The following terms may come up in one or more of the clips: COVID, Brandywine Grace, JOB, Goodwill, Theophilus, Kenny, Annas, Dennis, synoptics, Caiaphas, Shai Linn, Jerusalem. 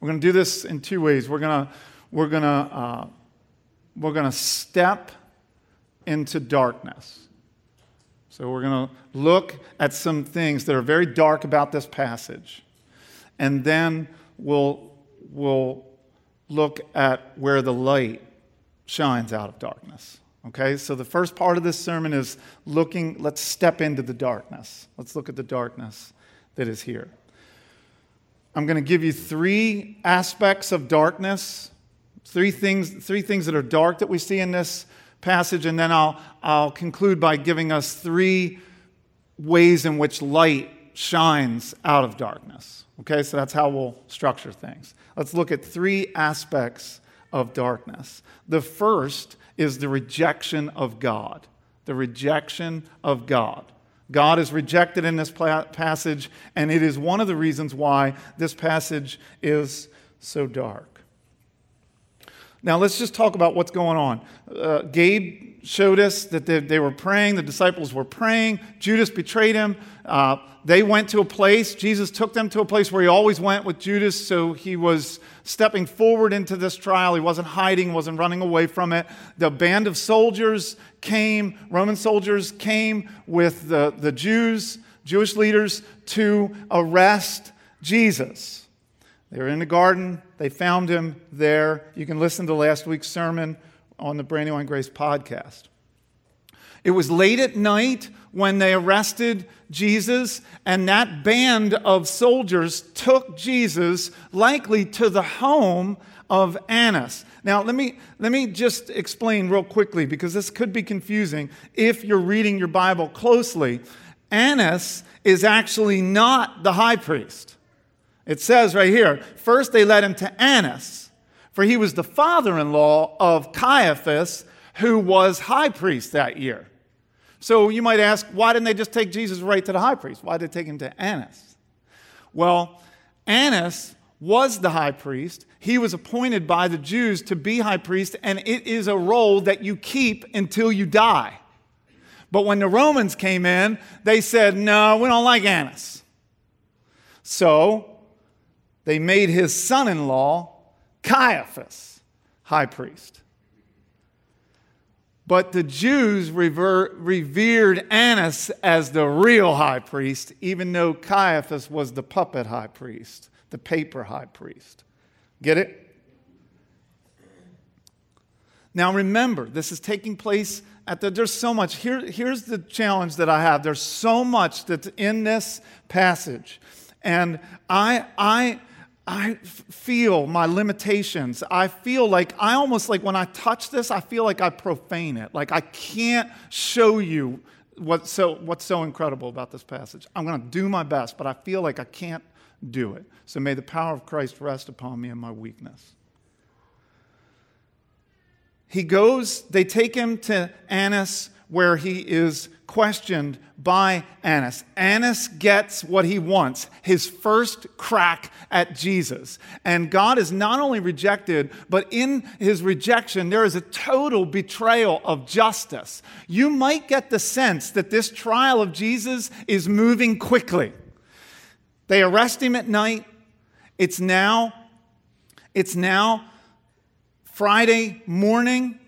We're going to do this in two ways. We're gonna step into darkness. So we're going to look at some things that are very dark about this passage, and then we'll look at where the light shines out of darkness. Okay, so the first part of this sermon is looking, let's step into the darkness. Let's look at the darkness that is here. I'm going to give you three aspects of darkness, three things that are dark that we see in this passage, and then I'll conclude by giving us three ways in which light shines out of darkness. Okay, so that's how we'll structure things. Let's look at three aspects of darkness. The first is the rejection of God. The rejection of God. God is rejected in this passage, and it is one of the reasons why this passage is so dark. Now, let's just talk about what's going on. Gabe showed us that they were praying. The disciples were praying. Judas betrayed him. They went to a place. Jesus took them to a place where he always went with Judas, so he was stepping forward into this trial. He wasn't hiding, wasn't running away from it. The band of soldiers came, Roman soldiers came with the Jews, Jewish leaders, to arrest Jesus. They were in the garden. They found him there. You can listen to last week's sermon on the Brandywine Grace podcast. It was late at night when they arrested Jesus, and that band of soldiers took Jesus likely to the home of Annas. Now, let me just explain real quickly, because this could be confusing if you're reading your Bible closely. Annas is actually not the high priest. It says right here, first they led him to Annas, for he was the father-in-law of Caiaphas, who was high priest that year. So you might ask, why didn't they just take Jesus right to the high priest? Why did they take him to Annas? Well, Annas was the high priest. He was appointed by the Jews to be high priest, and it is a role that you keep until you die. But when the Romans came in, they said, no, we don't like Annas. So they made his son-in-law, Caiaphas, high priest. But the Jews revered Annas as the real high priest, even though Caiaphas was the puppet high priest, the paper high priest. Get it? Now remember, this is taking place at there's so much. Here's the challenge that I have. There's so much that's in this passage. And I feel my limitations. I feel like, I almost like when I touch this, I feel like I profane it. Like I can't show you what's so incredible about this passage. I'm going to do my best, but I feel like I can't do it. So may the power of Christ rest upon me in my weakness. They take him to Annas, where he is questioned by Annas. Annas gets what he wants, his first crack at Jesus. And God is not only rejected, but in his rejection, there is a total betrayal of justice. You might get the sense that this trial of Jesus is moving quickly. They arrest him at night. It's now Friday morning,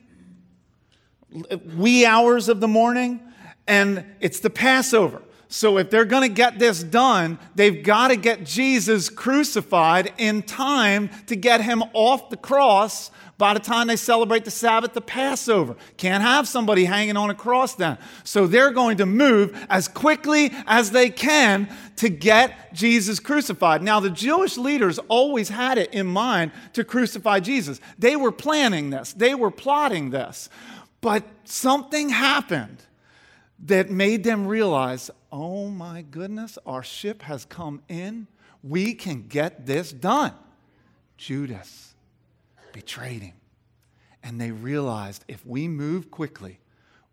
wee hours of the morning, and it's the Passover. So if they're going to get this done, they've got to get Jesus crucified in time to get him off the cross by the time they celebrate the Sabbath, the Passover. Can't have somebody hanging on a cross then. So they're going to move as quickly as they can to get Jesus crucified. Now, the Jewish leaders always had it in mind to crucify Jesus. They were planning this. They were plotting this. But something happened that made them realize, oh my goodness, our ship has come in. We can get this done. Judas betrayed him. And they realized if we move quickly,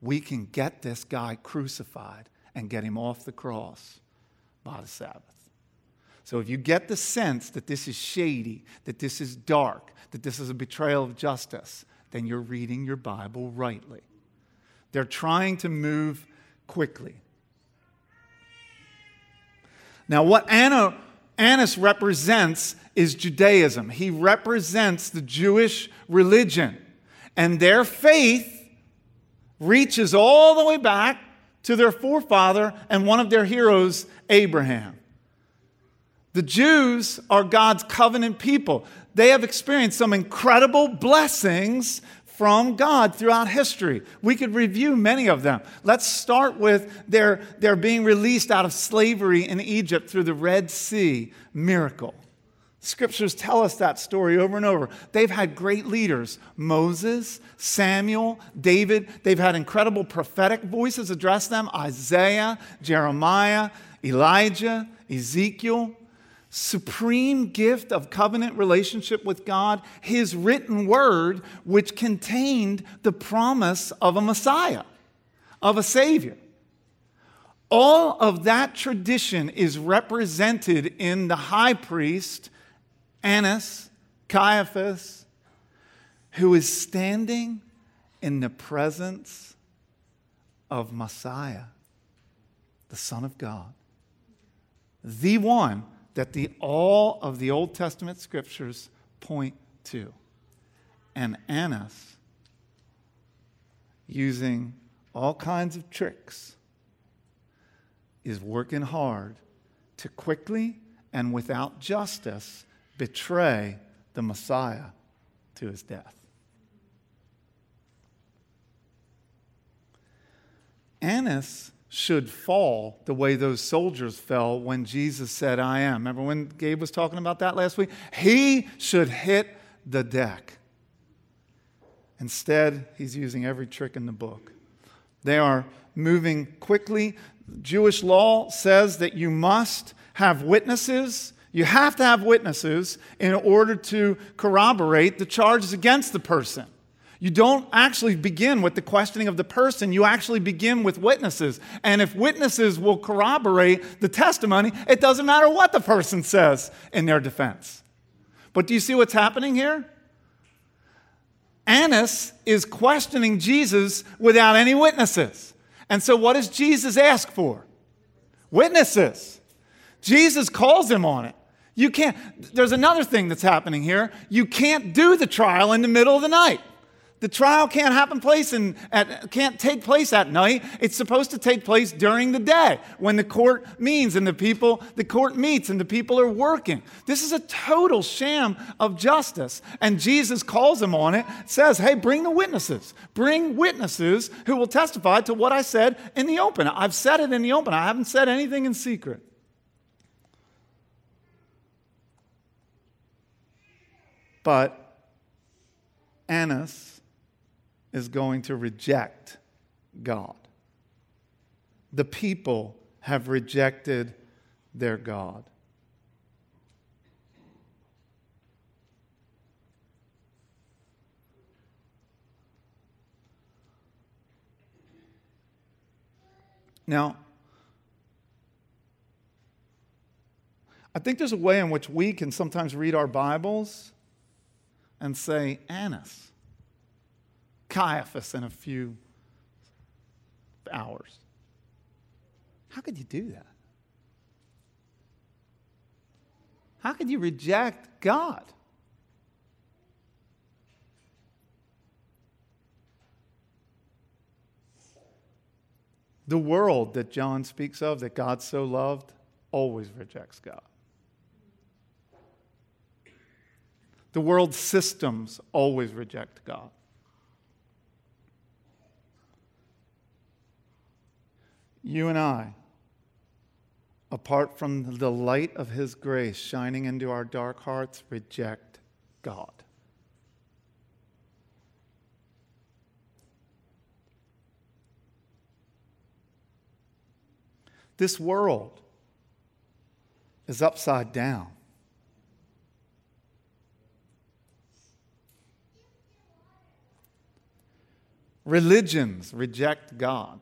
we can get this guy crucified and get him off the cross by the Sabbath. So if you get the sense that this is shady, that this is dark, that this is a betrayal of justice, then you're reading your Bible rightly. They're trying to move quickly. Now, what Anna Annas represents is Judaism. He represents the Jewish religion. And their faith reaches all the way back to their forefather and one of their heroes, Abraham. The Jews are God's covenant people. They have experienced some incredible blessings from God throughout history. We could review many of them. Let's start with their being released out of slavery in Egypt through the Red Sea miracle. Scriptures tell us that story over and over. They've had great leaders, Moses, Samuel, David. They've had incredible prophetic voices address them, Isaiah, Jeremiah, Elijah, Ezekiel. Supreme gift of covenant relationship with God, his written word, which contained the promise of a Messiah, of a Savior. All of that tradition is represented in the high priest, Annas, Caiaphas, who is standing in the presence of Messiah, the Son of God, the one that all of the Old Testament scriptures point to. And Annas, using all kinds of tricks, is working hard to quickly and without justice betray the Messiah to his death. Annas should fall the way those soldiers fell when Jesus said, I am. Remember when Gabe was talking about that last week? He should hit the deck. Instead, he's using every trick in the book. They are moving quickly. Jewish law says that you must have witnesses. You have to have witnesses in order to corroborate the charges against the person. You don't actually begin with the questioning of the person. You actually begin with witnesses. And if witnesses will corroborate the testimony, it doesn't matter what the person says in their defense. But do you see what's happening here? Annas is questioning Jesus without any witnesses. And so what does Jesus ask for? Witnesses. Jesus calls him on it. You can't. There's another thing that's happening here. You can't do the trial in the middle of the night. The trial can't take place at night. It's supposed to take place during the day when the court meets and the people are working. This is a total sham of justice. And Jesus calls him on it, says, hey, bring the witnesses. Bring witnesses who will testify to what I said in the open. I've said it in the open. I haven't said anything in secret. But Annas is going to reject God. The people have rejected their God. Now, I think there's a way in which we can sometimes read our Bibles and say, Annas, Caiaphas in a few hours. How could you do that? How could you reject God? The world that John speaks of, that God so loved, always rejects God. The world's systems always reject God. You and I, apart from the light of His grace shining into our dark hearts, reject God. This world is upside down. Religions reject God.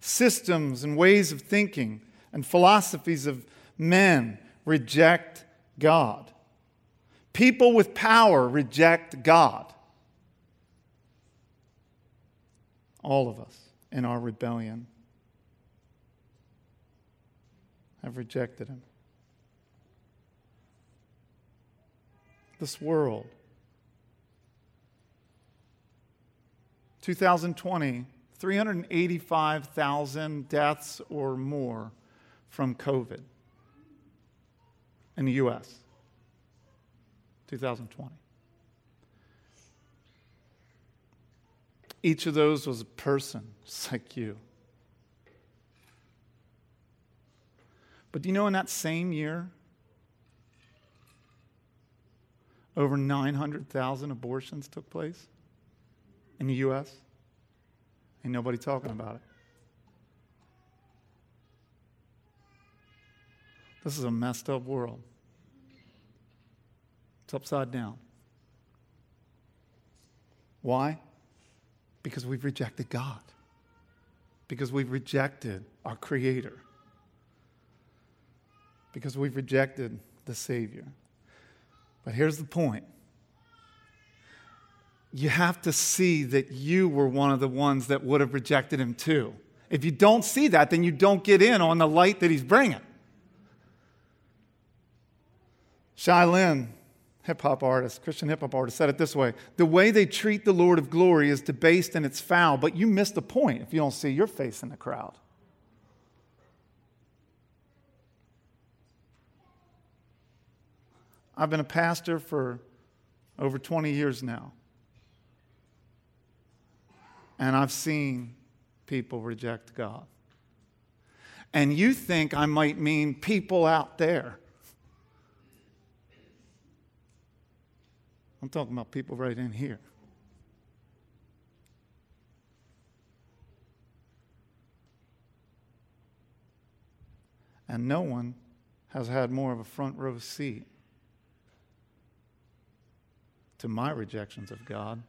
Systems and ways of thinking and philosophies of men reject God. People with power reject God. All of us in our rebellion have rejected him. This world. 2020, 385,000 deaths or more from COVID in the U.S. 2020. Each of those was a person, just like you. But do you know in that same year, over 900,000 abortions took place in the U.S.? Ain't nobody talking about it. This is a messed up world. It's upside down. Why? Because we've rejected God. Because we've rejected our Creator. Because we've rejected the Savior. But here's the point. You have to see that you were one of the ones that would have rejected him too. If you don't see that, then you don't get in on the light that he's bringing. Shai Linn, Christian hip-hop artist, said it this way: the way they treat the Lord of glory is debased and it's foul, but you miss the point if you don't see your face in the crowd. I've been a pastor for over 20 years now. And I've seen people reject God. And you think I might mean people out there. I'm talking about people right in here. And no one has had more of a front row seat to my rejections of God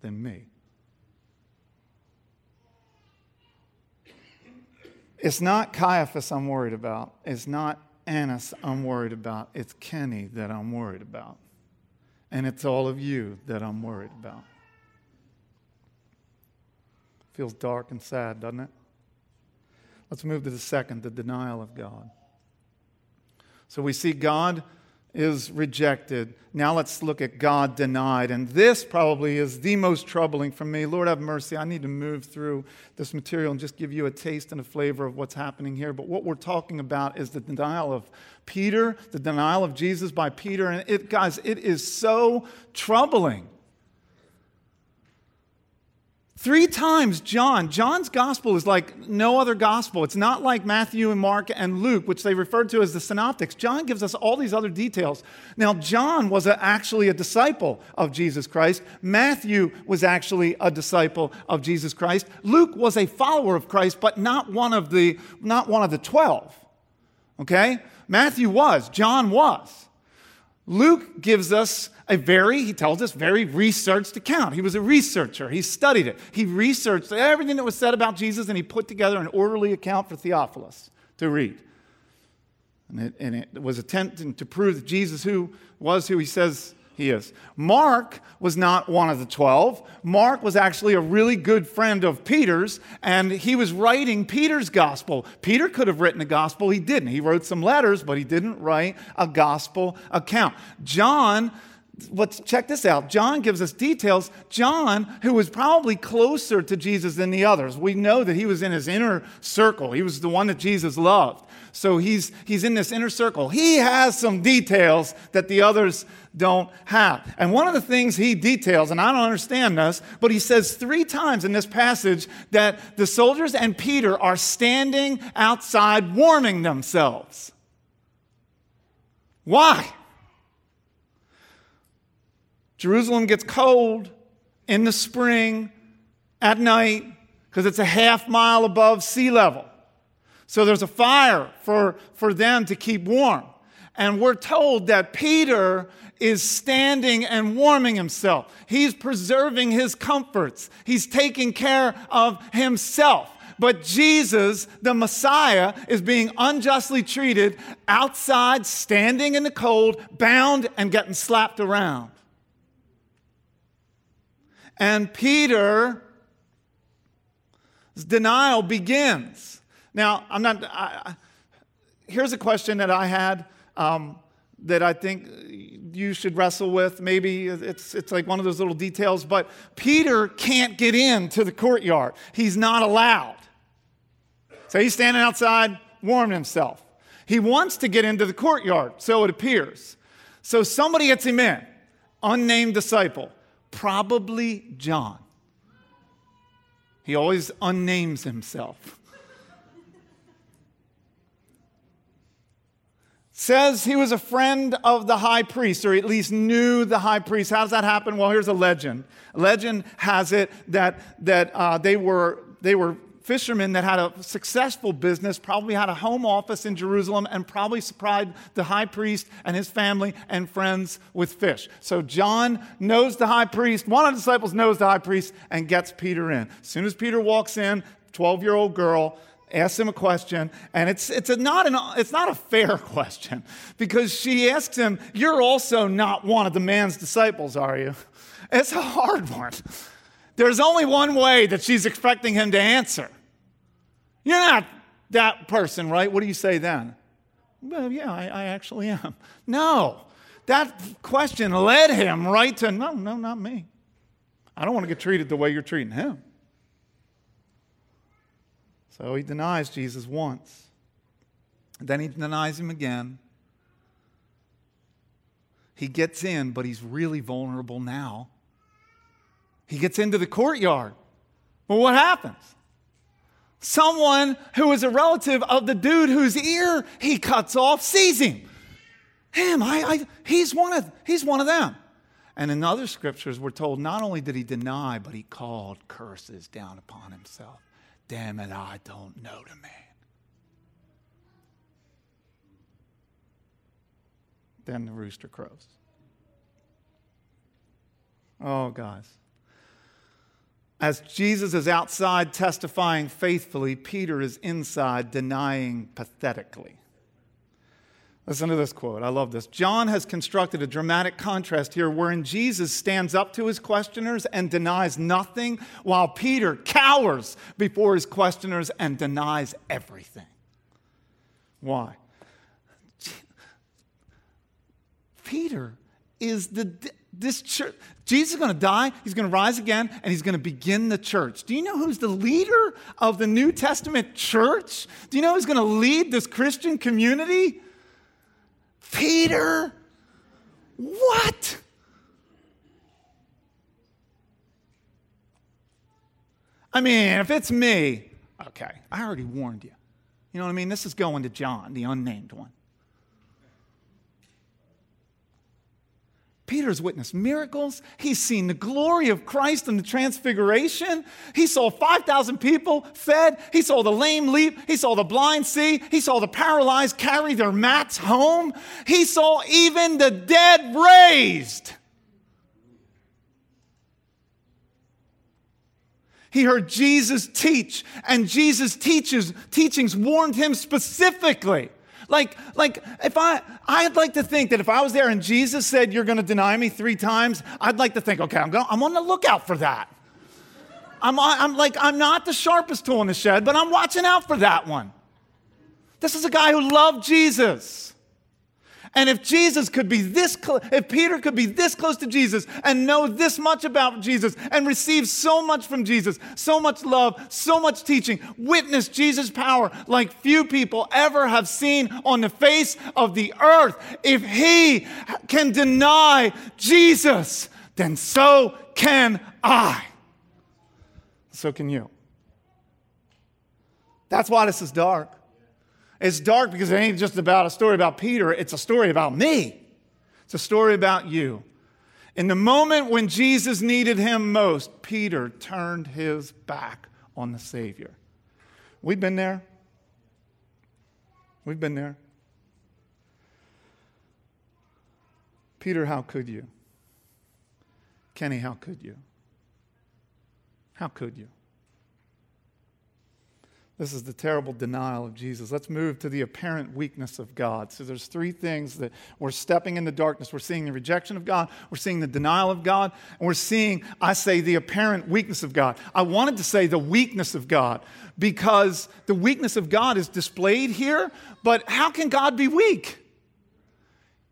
than me. It's not Caiaphas I'm worried about. It's not Annas I'm worried about. It's Kenny that I'm worried about. And it's all of you that I'm worried about. Feels dark and sad, doesn't it? Let's move to the second, the denial of God. So we see God is rejected. Now let's look at God denied. And this probably is the most troubling for me. Lord, have mercy. I need to move through this material and just give you a taste and a flavor of what's happening here. But what we're talking about is the denial of Peter, the denial of Jesus by Peter. And it is so troubling. 3 times John's gospel is like no other gospel. It's not like Matthew and Mark and Luke, which they referred to as the synoptics. John gives us all these other details. Now, John was actually a disciple of Jesus Christ. Matthew was actually a disciple of Jesus Christ. Luke was a follower of Christ, but not one of the 12. Okay? Matthew was. John was. Luke gives us he tells us, very researched account. He was a researcher. He studied it. He researched everything that was said about Jesus, and he put together an orderly account for Theophilus to read. And it was attempting to prove that Jesus was who he says he is. Mark was not one of the 12. Mark was actually a really good friend of Peter's, and he was writing Peter's gospel. Peter could have written a gospel. He didn't. He wrote some letters, but he didn't write a gospel account. Let's check this out. John gives us details. John, who was probably closer to Jesus than the others. We know that he was in his inner circle. He was the one that Jesus loved. So he's in this inner circle. He has some details that the others don't have. And one of the things he details, and I don't understand this, but he says 3 times in this passage that the soldiers and Peter are standing outside warming themselves. Why? Jerusalem gets cold in the spring at night because it's a half mile above sea level. So there's a fire for them to keep warm. And we're told that Peter is standing and warming himself. He's preserving his comforts. He's taking care of himself. But Jesus, the Messiah, is being unjustly treated outside, standing in the cold, bound, and getting slapped around. And Peter's denial begins. Now, here's a question that I had that I think you should wrestle with. Maybe it's like one of those little details, but Peter can't get into the courtyard. He's not allowed. So he's standing outside, warming himself. He wants to get into the courtyard, so it appears. So somebody gets him in, unnamed disciple, probably John. He always unnames himself. Says he was a friend of the high priest, or at least knew the high priest. How does that happen? Well, here's a legend. Legend has it that they were fishermen that had a successful business, probably had a home office in Jerusalem, and probably supplied the high priest and his family and friends with fish. So John knows the high priest, one of the disciples knows the high priest, and gets Peter in. As soon as Peter walks in, 12-year-old girl asks him a question, and it's not a fair question, because she asks him, "You're also not one of the man's disciples, are you?" It's a hard one. There's only one way that she's expecting him to answer. "You're not that person, right? What do you say then?" "Well, yeah, I actually am." No, that question led him right to, no, not me. I don't want to get treated the way you're treating him. So he denies Jesus once. Then he denies him again. He gets in, but he's really vulnerable now. He gets into the courtyard. Well, what happens? Someone who is a relative of the dude whose ear he cuts off sees him. He's one of them. And in other scriptures, we're told not only did he deny, but he called curses down upon himself. "Damn it, I don't know the man." Then the rooster crows. Oh, guys. As Jesus is outside testifying faithfully, Peter is inside denying pathetically. Listen to this quote. I love this. "John has constructed a dramatic contrast here wherein Jesus stands up to his questioners and denies nothing, while Peter cowers before his questioners and denies everything." Why? Peter is this church. Jesus is going to die, he's going to rise again, and he's going to begin the church. Do you know who's the leader of the New Testament church? Do you know who's going to lead this Christian community? Peter. What? I mean, if it's me, okay, I already warned you. You know what I mean? This is going to John, the unnamed one. Peter's witnessed miracles. He's seen the glory of Christ in the transfiguration. He saw 5,000 people fed. He saw the lame leap. He saw the blind see. He saw the paralyzed carry their mats home. He saw even the dead raised. He heard Jesus teach, and Jesus' teachings warned him specifically. Like if I'd like to think that if I was there and Jesus said, "You're going to deny me 3 times, I'd like to think, okay, I'm on the lookout for that. I'm not the sharpest tool in the shed, but I'm watching out for that one. This is a guy who loved Jesus. And if Jesus could be this close, if Peter could be this close to Jesus and know this much about Jesus and receive so much from Jesus, so much love, so much teaching, witness Jesus' power like few people ever have seen on the face of the earth. If he can deny Jesus, then so can I. So can you. That's why this is dark. It's dark because it ain't just about a story about Peter. It's a story about me. It's a story about you. In the moment when Jesus needed him most, Peter turned his back on the Savior. We've been there. We've been there. Peter, how could you? Kenny, how could you? How could you? This is the terrible denial of Jesus. Let's move to the apparent weakness of God. So there's three things that we're stepping into darkness. We're seeing the rejection of God. We're seeing the denial of God. And we're seeing, I say, the apparent weakness of God. I wanted to say the weakness of God because the weakness of God is displayed here. But how can God be weak?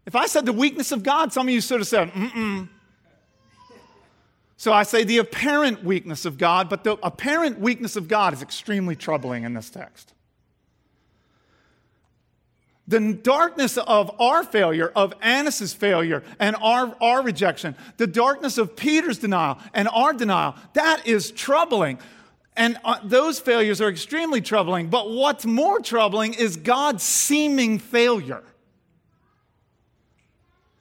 If I said the weakness of God, some of you sort of said, mm-mm. So I say the apparent weakness of God, but the apparent weakness of God is extremely troubling in this text. The darkness of our failure, of Annas' failure, and our rejection, the darkness of Peter's denial and our denial, that is troubling. And those failures are extremely troubling. But what's more troubling is God's seeming failure.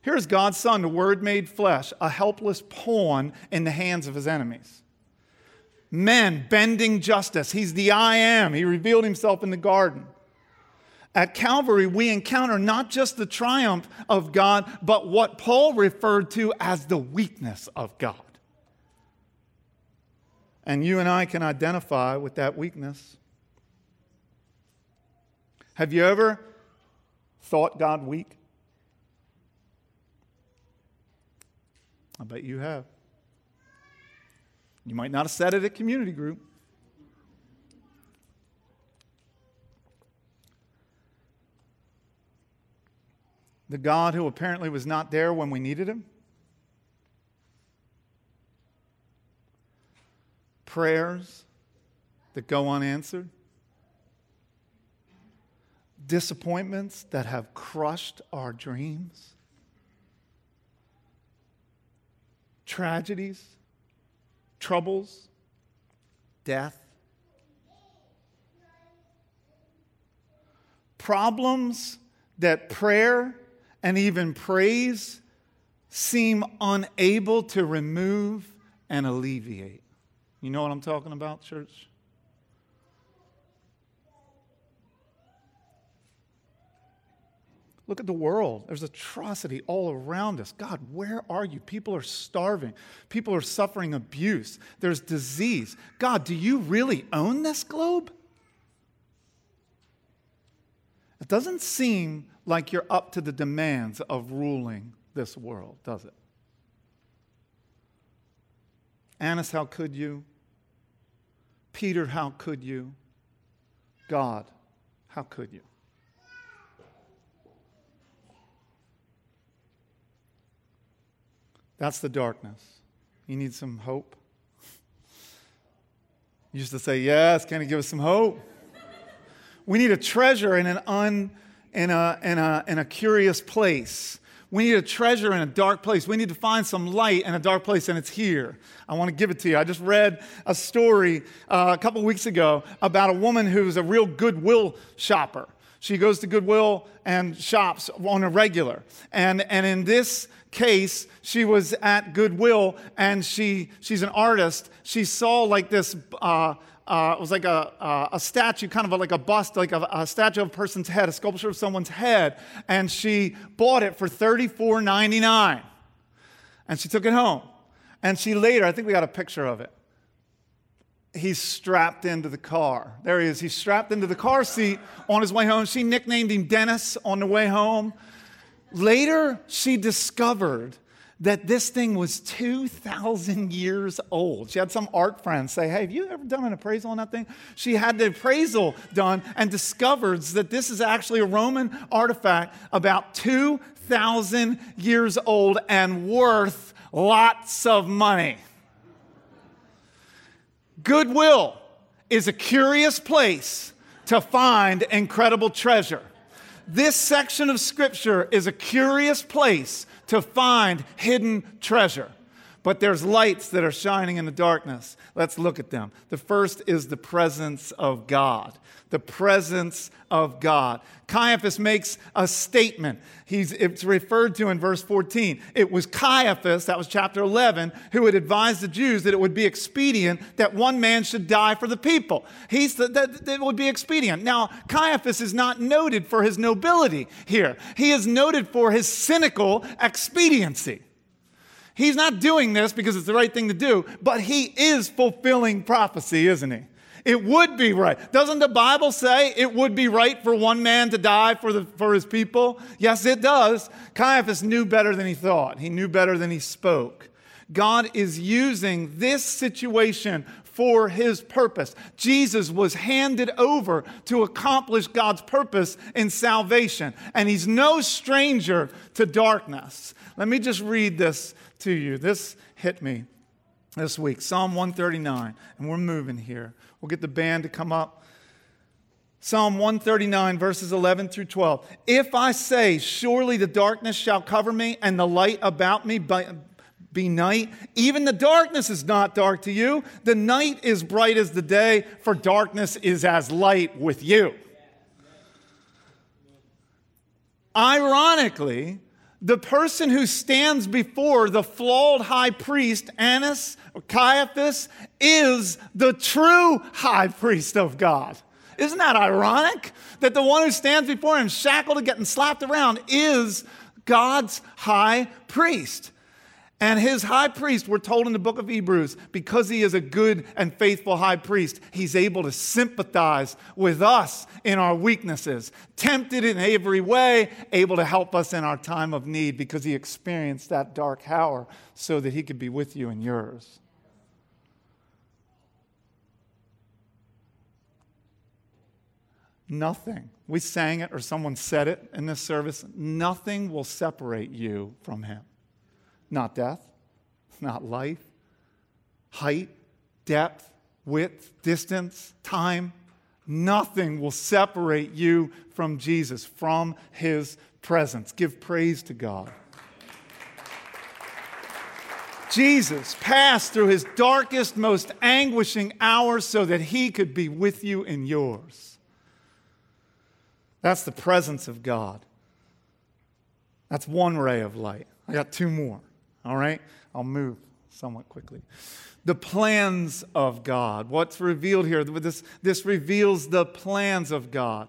Here's God's Son, the Word made flesh, a helpless pawn in the hands of his enemies. Men bending justice. He's the I am. He revealed himself in the garden. At Calvary, we encounter not just the triumph of God, but what Paul referred to as the weakness of God. And you and I can identify with that weakness. Have you ever thought God weak? I bet you have. You might not have said it at community group. The God who apparently was not there when we needed him. Prayers that go unanswered. Disappointments that have crushed our dreams. Tragedies, troubles, death, problems that prayer and even praise seem unable to remove and alleviate. You know what I'm talking about, church? Look at the world. There's atrocity all around us. God, where are you? People are starving. People are suffering abuse. There's disease. God, do you really own this globe? It doesn't seem like you're up to the demands of ruling this world, does it? Annas, how could you? Peter, how could you? God, how could you? That's the darkness. You need some hope. You used to say, yes, Kenny, give us some hope. We need a treasure in a curious place. We need a treasure in a dark place. We need to find some light in a dark place, and it's here. I want to give it to you. I just read a story a couple weeks ago about a woman who's a real Goodwill shopper. She goes to Goodwill and shops on a regular. And in this case, she was at Goodwill, and she's an artist. She saw like this, it was like a statue, kind of like a bust, like a statue of a person's head, a sculpture of someone's head. And she bought it for $34.99. And she took it home. And she later, I think we got a picture of it. He's strapped into the car. There he is. He's strapped into the car seat on his way home. She nicknamed him Dennis on the way home. Later, she discovered that this thing was 2,000 years old. She had some art friend say, hey, have you ever done an appraisal on that thing? She had the appraisal done and discovered that this is actually a Roman artifact about 2,000 years old and worth lots of money. Goodwill is a curious place to find incredible treasure. This section of Scripture is a curious place to find hidden treasure. But there's lights that are shining in the darkness. Let's look at them. The first is the presence of God. The presence of God. Caiaphas makes a statement. It's referred to in verse 14. It was Caiaphas, that was chapter 11, who had advised the Jews that it would be expedient that one man should die for the people. He said that it would be expedient. Now, Caiaphas is not noted for his nobility here. He is noted for his cynical expediency. He's not doing this because it's the right thing to do, but he is fulfilling prophecy, isn't he? It would be right. Doesn't the Bible say it would be right for one man to die for his people? Yes, it does. Caiaphas knew better than he thought. He knew better than he spoke. God is using this situation for his purpose. Jesus was handed over to accomplish God's purpose in salvation. And he's no stranger to darkness. Let me just read this to you. This hit me this week. Psalm 139. And we're moving here. We'll get the band to come up. Psalm 139, verses 11 through 12. If I say, surely the darkness shall cover me and the light about me be night. Even the darkness is not dark to you. The night is bright as the day, for darkness is as light with you. Ironically, the person who stands before the flawed high priest, Annas or Caiaphas, is the true high priest of God. Isn't that ironic? That the one who stands before him, shackled and getting slapped around, is God's high priest. And his high priest, we're told in the book of Hebrews, because he is a good and faithful high priest, he's able to sympathize with us in our weaknesses, tempted in every way, able to help us in our time of need because he experienced that dark hour so that he could be with you in yours. Nothing. We sang it or someone said it in this service. Nothing will separate you from him. Not death, not life, height, depth, width, distance, time. Nothing will separate you from Jesus, from his presence. Give praise to God. Jesus passed through his darkest, most anguishing hours so that he could be with you in yours. That's the presence of God. That's one ray of light. I got two more. All right, I'll move somewhat quickly. The plans of God. What's revealed here? This reveals the plans of God.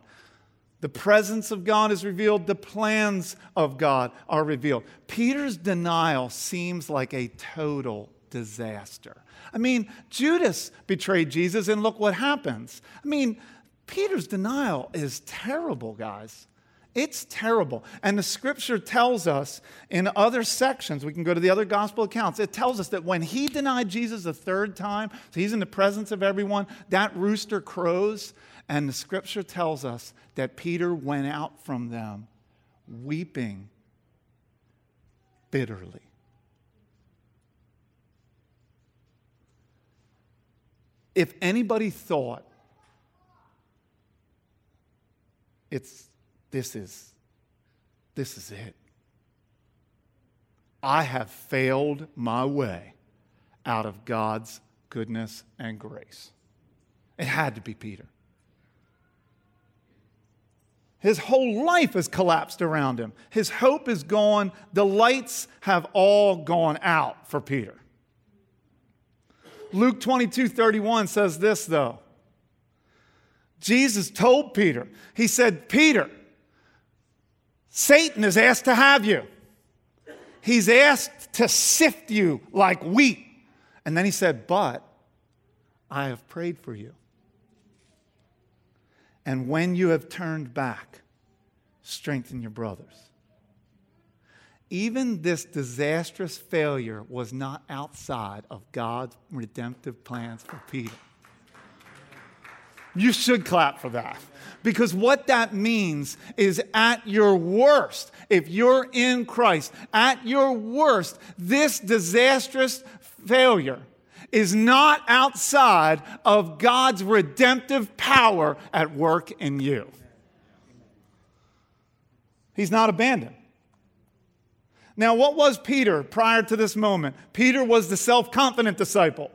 The presence of God is revealed. The plans of God are revealed. Peter's denial seems like a total disaster. I mean, Judas betrayed Jesus, and look what happens. I mean, Peter's denial is terrible, guys. It's terrible. And the scripture tells us in other sections, we can go to the other gospel accounts, it tells us that when he denied Jesus a third time, so he's in the presence of everyone, that rooster crows. And the scripture tells us that Peter went out from them weeping bitterly. If anybody thought this is it. I have failed my way out of God's goodness and grace. It had to be Peter. His whole life has collapsed around him. His hope is gone. The lights have all gone out for Peter. Luke 22:31 says this, though. Jesus told Peter, he said, Peter, Satan has asked to have you. He's asked to sift you like wheat. And then he said, but I have prayed for you. And when you have turned back, strengthen your brothers. Even this disastrous failure was not outside of God's redemptive plans for Peter. You should clap for that, because what that means is at your worst, if you're in Christ, at your worst, this disastrous failure is not outside of God's redemptive power at work in you. He's not abandoned. Now, what was Peter prior to this moment? Peter was the self-confident disciple.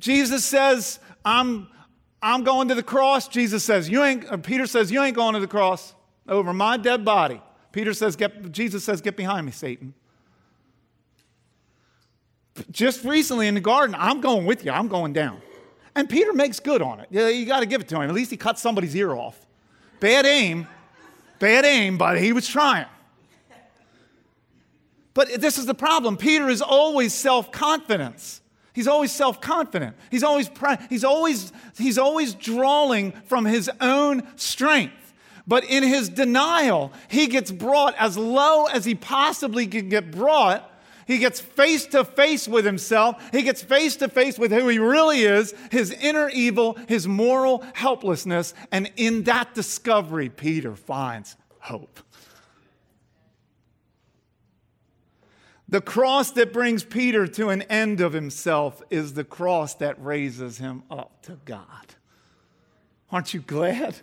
Jesus says, I'm going to the cross. Jesus says, Peter says, you ain't going to the cross over my dead body. Jesus says, get behind me, Satan. Just recently in the garden, I'm going with you. I'm going down. And Peter makes good on it. Yeah, you got to give it to him. At least he cut somebody's ear off. Bad aim, but he was trying. But this is the problem. Peter is always self-confidence. He's always self-confident. He's always proud. He's always drawing from his own strength. But in his denial, he gets brought as low as he possibly can get brought. He gets face to face with himself. He gets face to face with who he really is, his inner evil, his moral helplessness. And in that discovery, Peter finds hope. The cross that brings Peter to an end of himself is the cross that raises him up to God. Aren't you glad?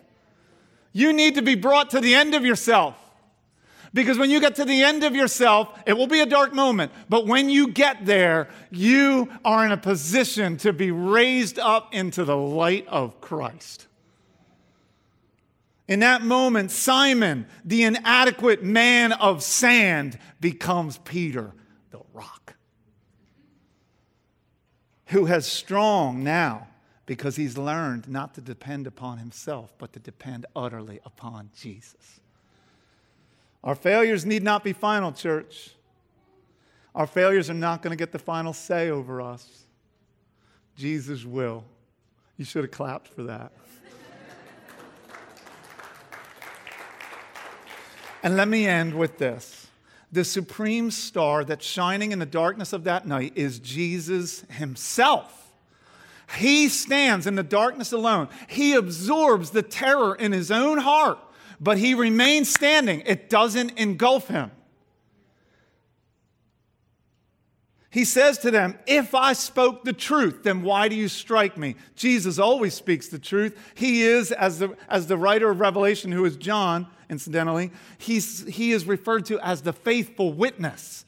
You need to be brought to the end of yourself. Because when you get to the end of yourself, it will be a dark moment. But when you get there, you are in a position to be raised up into the light of Christ. In that moment, Simon, the inadequate man of sand, becomes Peter, the rock, who has strong now because he's learned not to depend upon himself, but to depend utterly upon Jesus. Our failures need not be final, church. Our failures are not going to get the final say over us. Jesus will. You should have clapped for that. And let me end with this. The supreme star that's shining in the darkness of that night is Jesus himself. He stands in the darkness alone. He absorbs the terror in his own heart, but he remains standing. It doesn't engulf him. He says to them, if I spoke the truth, then why do you strike me? Jesus always speaks the truth. He is, as the writer of Revelation, who is John, incidentally, he is referred to as the faithful witness.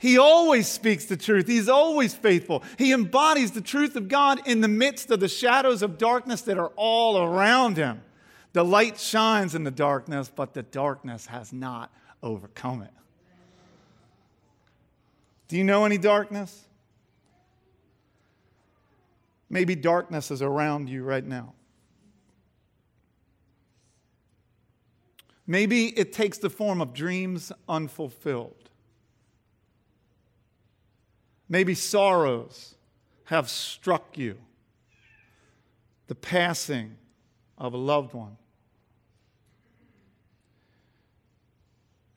He always speaks the truth. He's always faithful. He embodies the truth of God in the midst of the shadows of darkness that are all around him. The light shines in the darkness, but the darkness has not overcome it. Do you know any darkness? Maybe darkness is around you right now. Maybe it takes the form of dreams unfulfilled. Maybe sorrows have struck you. The passing of a loved one.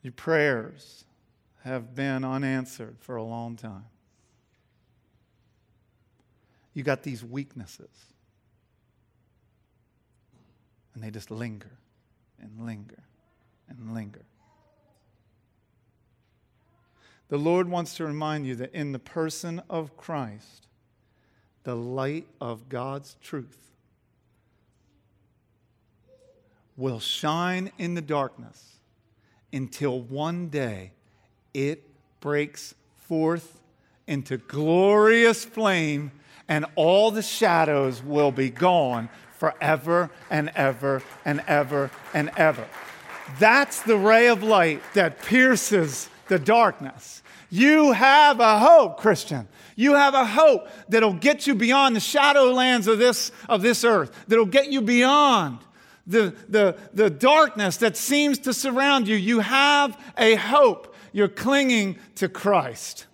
Your prayers have been unanswered for a long time. You got these weaknesses. And they just linger and linger and linger. The Lord wants to remind you that in the person of Christ, the light of God's truth will shine in the darkness until one day it breaks forth into glorious flame, and all the shadows will be gone forever and ever and ever and ever. That's the ray of light that pierces the darkness. You have a hope, Christian. You have a hope that'll get you beyond the shadowlands of this earth, that'll get you beyond the darkness that seems to surround you. You have a hope. You're clinging to Christ.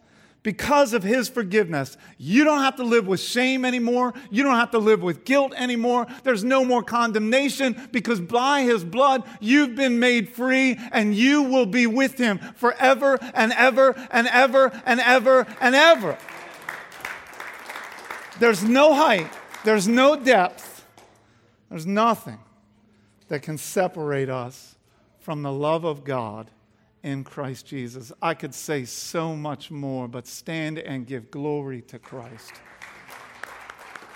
Because of his forgiveness, you don't have to live with shame anymore. You don't have to live with guilt anymore. There's no more condemnation, because by his blood, you've been made free, and you will be with him forever and ever and ever and ever and ever. There's no height. There's no depth. There's nothing that can separate us from the love of God in Christ Jesus. I could say so much more, but stand and give glory to Christ.